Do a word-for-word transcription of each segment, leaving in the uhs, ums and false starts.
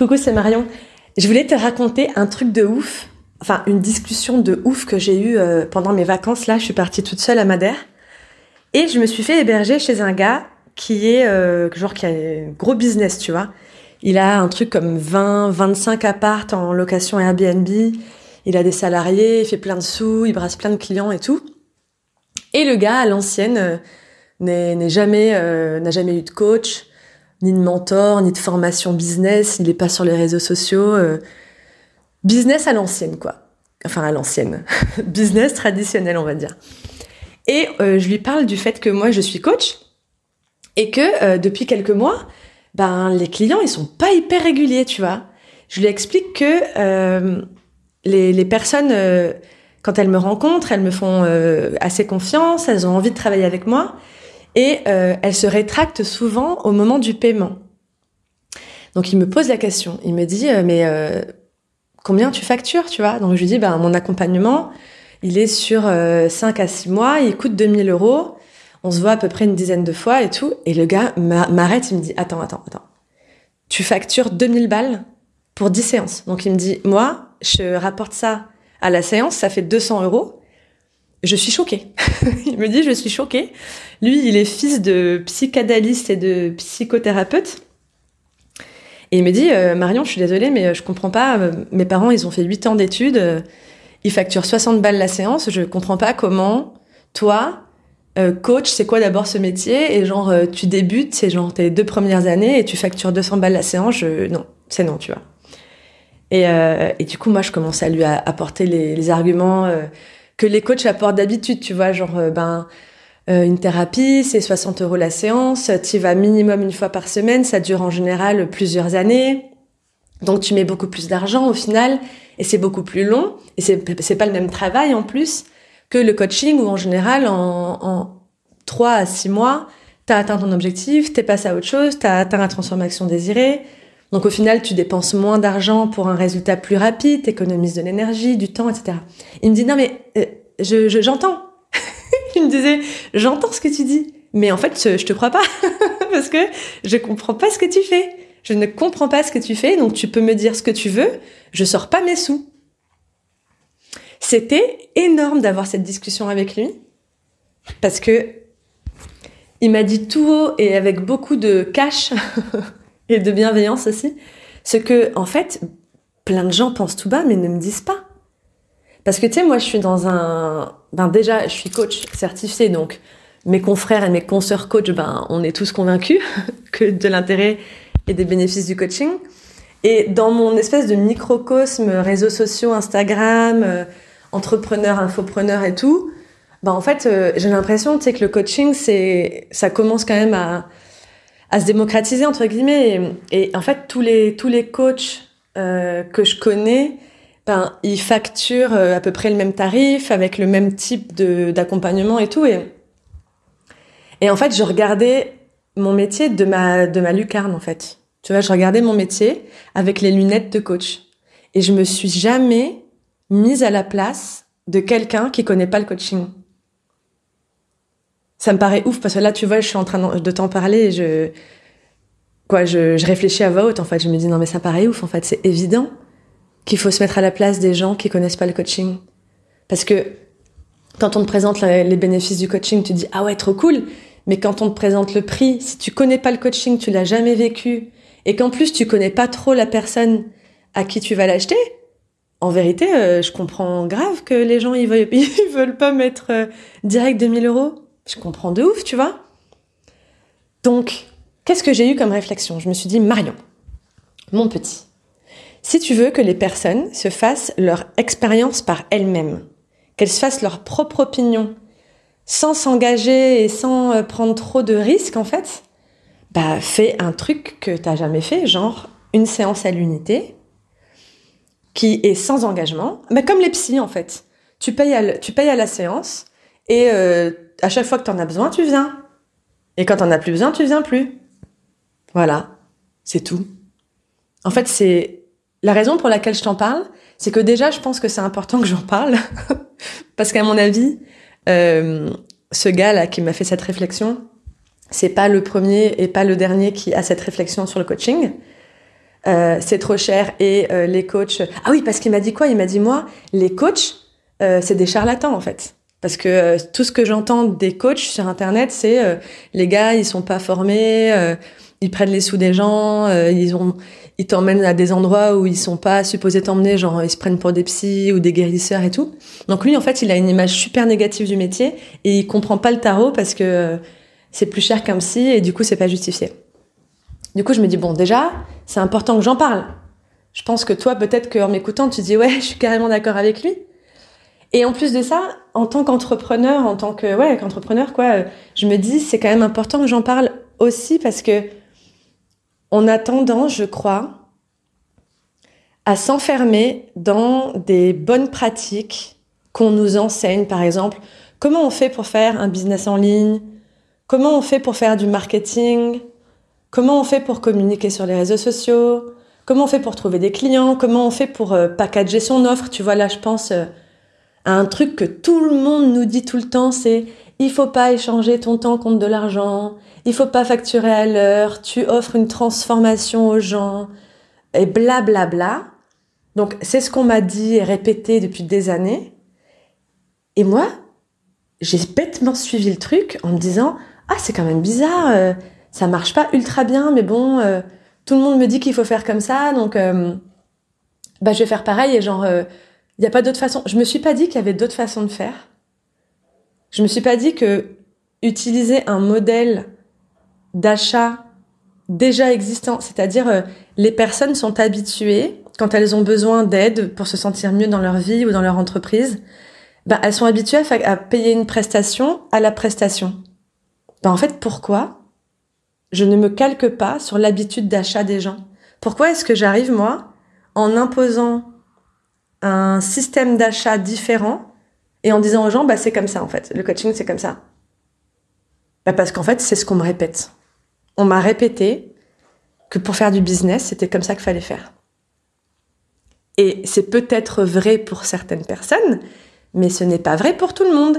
Coucou, c'est Marion. Je voulais te raconter un truc de ouf, enfin une discussion de ouf que j'ai eue euh, pendant mes vacances. Là, je suis partie toute seule à Madère et je me suis fait héberger chez un gars qui est euh, genre qui a un gros business, tu vois. Il a un truc comme vingt, vingt-cinq apparts en location Airbnb. Il a des salariés, il fait plein de sous, il brasse plein de clients et tout. Et le gars, à l'ancienne, euh, n'est, n'est jamais, euh, n'a jamais eu de coach, ni de mentor, ni de formation business. Il n'est pas sur les réseaux sociaux. Euh, business à l'ancienne, quoi. Enfin, à l'ancienne. Business traditionnel, on va dire. Et euh, je lui parle du fait que moi, je suis coach et que euh, depuis quelques mois... Ben, les clients, ils sont pas hyper réguliers, tu vois. Je lui explique que euh, les, les personnes, euh, quand elles me rencontrent, elles me font euh, assez confiance, elles ont envie de travailler avec moi et euh, elles se rétractent souvent au moment du paiement. Donc, il me pose la question. Il me dit euh, « Mais euh, combien tu factures, tu vois ?» Donc, je lui dis ben, « Mon accompagnement, il est sur euh, cinq à six mois, il coûte deux mille euros. » On se voit à peu près une dizaine de fois et tout. Et le gars m'arrête, il me dit « Attends, attends, attends. Tu factures deux mille balles pour dix séances. » Donc, il me dit « Moi, je rapporte ça à la séance, ça fait deux cents euros. » Je suis choquée. Il me dit « Je suis choquée. » Lui, il est fils de psychanalyste et de psychothérapeute. Et il me dit euh, « Marion, je suis désolée, mais je comprends pas. Mes parents, ils ont fait huit ans d'études. Ils facturent soixante balles la séance. Je comprends pas comment, toi... Euh, coach, c'est quoi d'abord ce métier ? Et genre, euh, tu débutes, c'est genre tes deux premières années et tu factures deux cents balles la séance. Je... Non, c'est non, tu vois. Et, euh, et du coup, moi, je commence à lui apporter les, les arguments euh, que les coachs apportent d'habitude, tu vois. Genre, euh, ben, euh, une thérapie, c'est soixante euros la séance. Tu y vas minimum une fois par semaine. Ça dure en général plusieurs années. Donc, tu mets beaucoup plus d'argent au final. Et c'est beaucoup plus long. Et c'est, c'est pas le même travail en plus. Que le coaching, où en général, en, en trois à six mois, t'as atteint ton objectif, t'es passé à autre chose, t'as atteint la transformation désirée. Donc au final, tu dépenses moins d'argent pour un résultat plus rapide, t'économises de l'énergie, du temps, et cetera. Il me dit « Non mais, euh, je, je, j'entends !» Il me disait « J'entends ce que tu dis, mais en fait, je, je te crois pas, parce que je comprends pas ce que tu fais. Je ne comprends pas ce que tu fais, donc tu peux me dire ce que tu veux, je sors pas mes sous. » C'était énorme d'avoir cette discussion avec lui parce que il m'a dit tout haut et avec beaucoup de cash et de bienveillance aussi ce que, en fait, plein de gens pensent tout bas mais ne me disent pas. Parce que, tu sais, moi, je suis dans un... Ben déjà, je suis coach certifiée, donc mes confrères et mes consoeurs coach, ben, on est tous convaincus que de l'intérêt et des bénéfices du coaching. Et dans mon espèce de microcosme, réseaux sociaux, Instagram... Euh, entrepreneur, infopreneur et tout, bah en fait, euh, j'ai l'impression, tu sais, que le coaching, c'est, ça commence quand même à, à se démocratiser, entre guillemets. Et, et en fait, tous les, tous les coachs euh, que je connais, ben, ils facturent à peu près le même tarif, avec le même type de, d'accompagnement et tout. Et, et en fait, je regardais mon métier de ma, de ma lucarne, en fait. Tu vois, je regardais mon métier avec les lunettes de coach. Et je me suis jamais... mise à la place de quelqu'un qui connaît pas le coaching. Ça me paraît ouf, parce que là, tu vois, je suis en train de t'en parler et je, quoi, je, je réfléchis à voix haute, en fait. Je me dis, non, mais ça paraît ouf, en fait. C'est évident qu'il faut se mettre à la place des gens qui connaissent pas le coaching. Parce que quand on te présente les bénéfices du coaching, tu te dis, ah ouais, trop cool. Mais quand on te présente le prix, si tu connais pas le coaching, tu l'as jamais vécu, et qu'en plus, tu connais pas trop la personne à qui tu vas l'acheter, en vérité, euh, je comprends grave que les gens, ils veulent, ils veulent pas mettre euh, direct deux mille euros. Je comprends de ouf, tu vois. Donc, qu'est-ce que j'ai eu comme réflexion ? Je me suis dit, Marion, mon petit, si tu veux que les personnes se fassent leur expérience par elles-mêmes, qu'elles se fassent leur propre opinion, sans s'engager et sans euh, prendre trop de risques, en fait, bah, fais un truc que t'as jamais fait, genre une séance à l'unité, qui est sans engagement, mais comme les psys en fait. Tu payes à, tu payes à la séance et euh, à chaque fois que t'en as besoin, tu viens. Et quand t'en as plus besoin, tu viens plus. Voilà, c'est tout. En fait, c'est la raison pour laquelle je t'en parle, c'est que déjà, je pense que c'est important que j'en parle parce qu'à mon avis, euh, ce gars-là qui m'a fait cette réflexion, c'est pas le premier et pas le dernier qui a cette réflexion sur le coaching. euh, c'est trop cher et euh, les coachs... Ah oui, parce qu'il m'a dit quoi ? Il m'a dit, moi, les coachs, euh, c'est des charlatans, en fait. Parce que euh, tout ce que j'entends des coachs sur Internet, c'est euh, les gars, ils sont pas formés, euh, ils prennent les sous des gens, euh, ils ont... ils t'emmènent à des endroits où ils sont pas supposés t'emmener, genre ils se prennent pour des psys ou des guérisseurs et tout. Donc lui, en fait, il a une image super négative du métier et il comprend pas le tarot parce que c'est plus cher qu'un psy et du coup, c'est pas justifié. Du coup, je me dis, bon, déjà, c'est important que j'en parle. Je pense que toi, peut-être qu'en m'écoutant, tu dis, ouais, je suis carrément d'accord avec lui. Et en plus de ça, en tant qu'entrepreneur, en tant que, ouais, qu'entrepreneur, quoi, je me dis, c'est quand même important que j'en parle aussi parce que on a tendance, je crois, à s'enfermer dans des bonnes pratiques qu'on nous enseigne, par exemple. Comment on fait pour faire un business en ligne ? Comment on fait pour faire du marketing ? Comment on fait pour communiquer sur les réseaux sociaux ? Comment on fait pour trouver des clients ? Comment on fait pour euh, packager son offre ? Tu vois, là, je pense euh, à un truc que tout le monde nous dit tout le temps, c'est « il faut pas échanger ton temps contre de l'argent ». Il faut pas facturer à l'heure, tu offres une transformation aux gens, et blablabla. Bla bla. Donc, c'est ce qu'on m'a dit et répété depuis des années. Et moi, j'ai bêtement suivi le truc en me disant « Ah, c'est quand même bizarre, euh, ça marche pas ultra bien, mais bon, euh, tout le monde me dit qu'il faut faire comme ça, donc euh, bah, je vais faire pareil. » Et genre, il euh, n'y a pas d'autre façon. Je me suis pas dit qu'il y avait d'autres façons de faire. Je me suis pas dit que utiliser un modèle d'achat déjà existant, c'est-à-dire euh, les personnes sont habituées, quand elles ont besoin d'aide pour se sentir mieux dans leur vie ou dans leur entreprise, bah, elles sont habituées à, fa- à payer une prestation à la prestation. Bah, en fait, pourquoi je ne me calque pas sur l'habitude d'achat des gens ? Pourquoi est-ce que j'arrive, moi, en imposant un système d'achat différent et en disant aux gens, bah, c'est comme ça en fait, le coaching c'est comme ça ? Bah, parce qu'en fait, c'est ce qu'on me répète. On m'a répété que pour faire du business, c'était comme ça qu'il fallait faire. Et c'est peut-être vrai pour certaines personnes, mais ce n'est pas vrai pour tout le monde.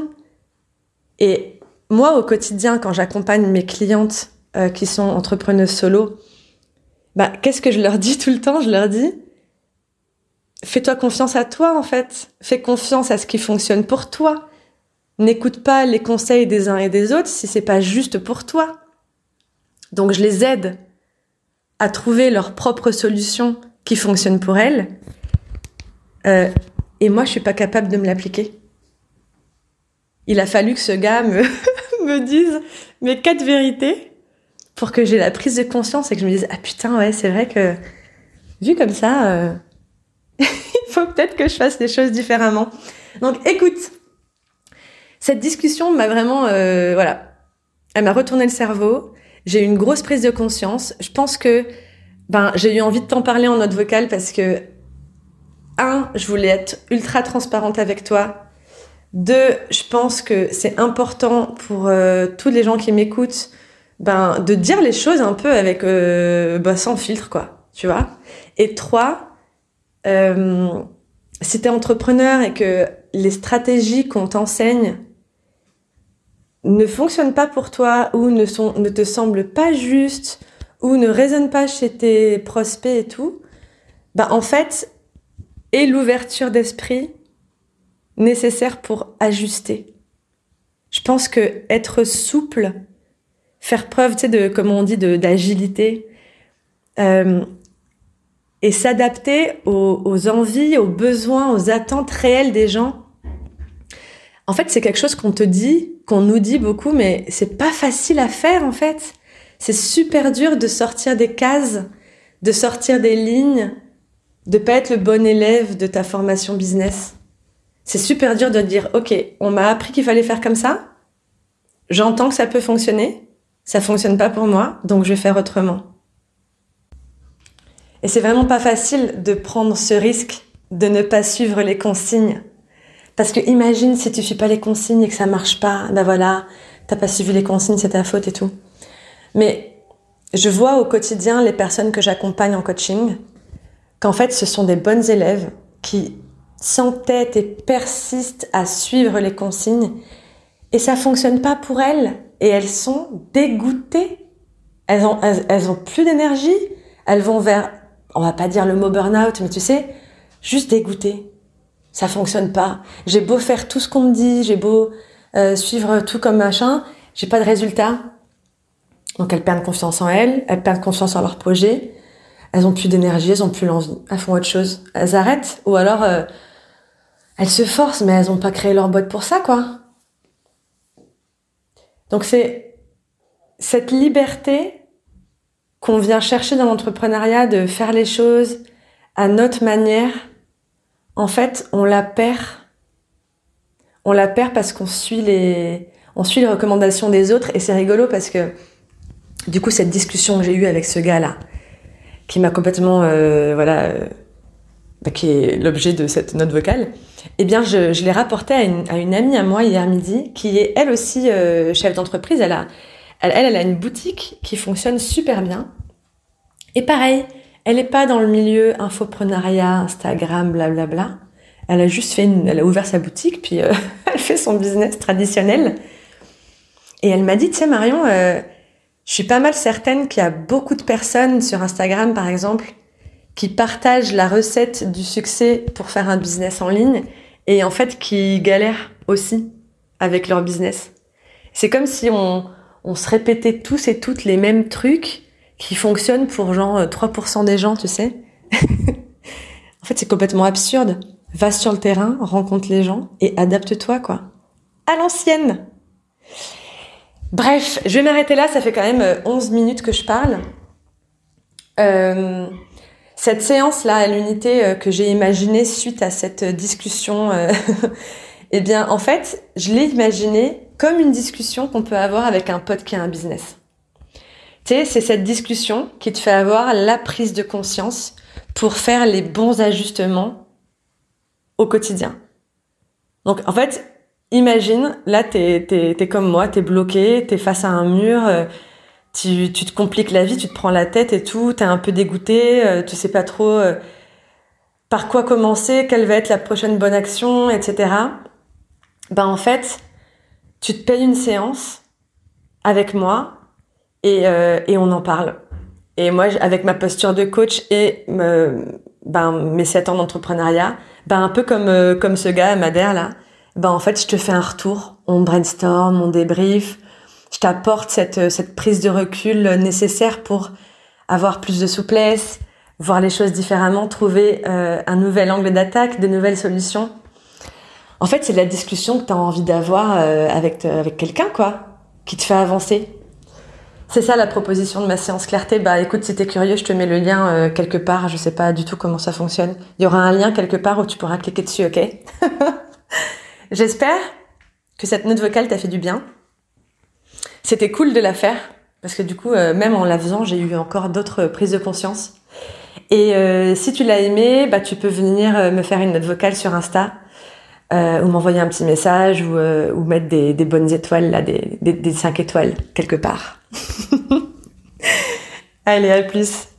Et moi, au quotidien, quand j'accompagne mes clientes euh, qui sont entrepreneuses solo, bah, qu'est-ce que je leur dis tout le temps ? Je leur dis, fais-toi confiance à toi, en fait. Fais confiance à ce qui fonctionne pour toi. N'écoute pas les conseils des uns et des autres si c'est pas juste pour toi. Donc je les aide à trouver leur propre solution qui fonctionne pour elles. Euh, et moi, je suis pas capable de me l'appliquer. Il a fallu que ce gars me, me dise mes quatre vérités pour que j'ai la prise de conscience et que je me dise « Ah putain, ouais, c'est vrai que vu comme ça, euh, il faut peut-être que je fasse des choses différemment. » Donc écoute, cette discussion m'a vraiment... Euh, voilà, elle m'a retourné le cerveau. J'ai eu une grosse prise de conscience. Je pense que ben, j'ai eu envie de t'en parler en note vocale parce que, un, je voulais être ultra transparente avec toi. Deux, je pense que c'est important pour euh, tous les gens qui m'écoutent ben, de dire les choses un peu avec euh, ben, sans filtre, quoi, tu vois. Et trois, euh, si t'es entrepreneur et que les stratégies qu'on t'enseigne ne fonctionnent pas pour toi ou ne, sont, ne te semblent pas justes ou ne résonnent pas chez tes prospects et tout, bah en fait, aie l'ouverture d'esprit nécessaire pour ajuster. Je pense que être souple, faire preuve, tu sais, de, comme on dit, de, d'agilité euh, et s'adapter aux, aux envies, aux besoins, aux attentes réelles des gens. En fait, c'est quelque chose qu'on te dit, qu'on nous dit beaucoup, mais c'est pas facile à faire, en fait. C'est super dur de sortir des cases, de sortir des lignes, de pas être le bon élève de ta formation business. C'est super dur de dire, ok, on m'a appris qu'il fallait faire comme ça, j'entends que ça peut fonctionner, ça fonctionne pas pour moi, donc je vais faire autrement. Et c'est vraiment pas facile de prendre ce risque de ne pas suivre les consignes. Parce que imagine si tu suis pas les consignes et que ça marche pas, ben voilà, t'as pas suivi les consignes, c'est ta faute et tout. Mais je vois au quotidien les personnes que j'accompagne en coaching, qu'en fait ce sont des bonnes élèves qui s'entêtent et persistent à suivre les consignes et ça fonctionne pas pour elles et elles sont dégoûtées. Elles ont, elles, elles ont plus d'énergie, elles vont vers on va pas dire le mot burn-out, mais tu sais, juste dégoûté. Ça fonctionne pas. J'ai beau faire tout ce qu'on me dit, j'ai beau euh, suivre tout comme machin, j'ai pas de résultat. Donc elles perdent confiance en elles, elles perdent confiance en leur projet, elles ont plus d'énergie, elles ont plus l'envie, elles font autre chose, elles arrêtent, ou alors euh, elles se forcent, mais elles ont pas créé leur boîte pour ça, quoi. Donc c'est cette liberté qu'on vient chercher dans l'entrepreneuriat de faire les choses à notre manière. En fait, on la perd. On la perd parce qu'on suit les, on suit les recommandations des autres. Et c'est rigolo parce que, du coup, cette discussion que j'ai eue avec ce gars-là, qui m'a complètement, euh, voilà, euh, qui est l'objet de cette note vocale, eh bien, je, je l'ai rapportée à une, à une amie à moi hier midi, qui est elle aussi euh, chef d'entreprise. Elle a, elle, elle a une boutique qui fonctionne super bien. Et pareil, elle n'est pas dans le milieu infoprenariat, Instagram, blablabla. Elle a juste fait une, elle a ouvert sa boutique, puis euh, elle fait son business traditionnel. Et elle m'a dit, tu sais Marion, euh, je suis pas mal certaine qu'il y a beaucoup de personnes sur Instagram, par exemple, qui partagent la recette du succès pour faire un business en ligne et en fait qui galèrent aussi avec leur business. C'est comme si on, on se répétait tous et toutes les mêmes trucs qui fonctionnent pour genre trois pour cent des gens, tu sais. En fait, c'est complètement absurde. Va sur le terrain, rencontre les gens et adapte-toi, quoi. À l'ancienne. Bref, je vais m'arrêter là, ça fait quand même onze minutes que je parle. Euh, cette séance-là, à l'unité que j'ai imaginée suite à cette discussion, euh, eh bien, en fait, je l'ai imaginée comme une discussion qu'on peut avoir avec un pote qui a un business. Tu sais, c'est cette discussion qui te fait avoir la prise de conscience pour faire les bons ajustements au quotidien. Donc, en fait... Imagine, là, t'es, t'es, t'es comme moi, t'es bloqué, t'es face à un mur, tu, tu te compliques la vie, tu te prends la tête et tout, t'es un peu dégoûté, tu sais pas trop par quoi commencer, quelle va être la prochaine bonne action, et cetera. Ben, en fait, tu te payes une séance avec moi et, euh, et on en parle. Et moi, avec ma posture de coach et euh, ben, mes sept ans d'entrepreneuriat, ben, un peu comme, euh, comme ce gars à Madère, là, ben en fait, je te fais un retour, on brainstorm, on débrief, je t'apporte cette cette prise de recul nécessaire pour avoir plus de souplesse, voir les choses différemment, trouver euh, un nouvel angle d'attaque, de nouvelles solutions. En fait, c'est de la discussion que tu as envie d'avoir euh, avec avec quelqu'un, quoi, qui te fait avancer. C'est ça la proposition de ma séance clarté. Bah écoute, si t'es curieux, je te mets le lien euh, quelque part, je sais pas du tout comment ça fonctionne. Il y aura un lien quelque part où tu pourras cliquer dessus, OK? J'espère que cette note vocale t'a fait du bien. C'était cool de la faire, parce que du coup, euh, même en la faisant, j'ai eu encore d'autres prises de conscience. Et euh, si tu l'as aimé, bah, tu peux venir euh, me faire une note vocale sur Insta, euh, ou m'envoyer un petit message, ou, euh, ou mettre des, des bonnes étoiles, là, des, des, des cinq étoiles, quelque part. Allez, à plus.